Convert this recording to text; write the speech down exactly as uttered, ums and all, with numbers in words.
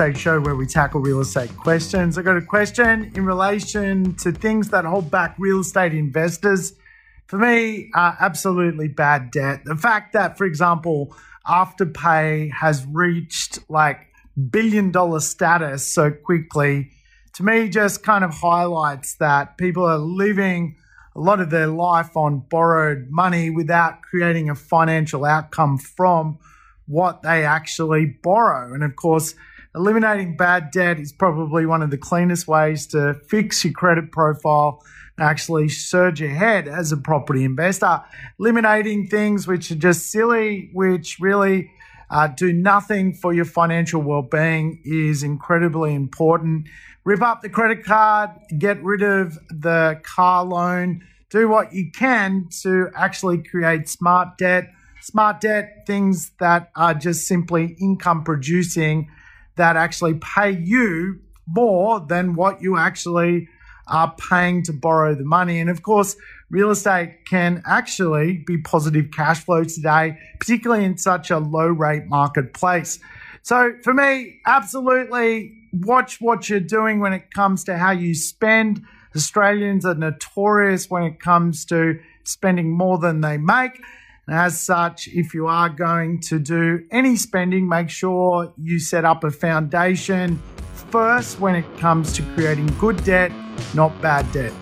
Estate Show, where we tackle real estate questions. I got a question in relation to things that hold back real estate investors. For me, uh, absolutely bad debt. The fact that, for example, Afterpay has reached like billion dollar status so quickly, to me, just kind of highlights that people are living a lot of their life on borrowed money without creating a financial outcome from what they actually borrow. And of course, eliminating bad debt is probably one of the cleanest ways to fix your credit profile and actually surge ahead as a property investor. Eliminating things which are just silly, which really uh, do nothing for your financial well-being is incredibly important. Rip up the credit card, get rid of the car loan, do what you can to actually create smart debt. Smart debt, things that are just simply income producing that actually pay you more than what you actually are paying to borrow the money. And of course, real estate can actually be positive cash flow today, particularly in such a low rate marketplace. So for me, absolutely watch what you're doing when it comes to how you spend. Australians are notorious when it comes to spending more than they make. As such, if you are going to do any spending, make sure you set up a foundation first when it comes to creating good debt, not bad debt.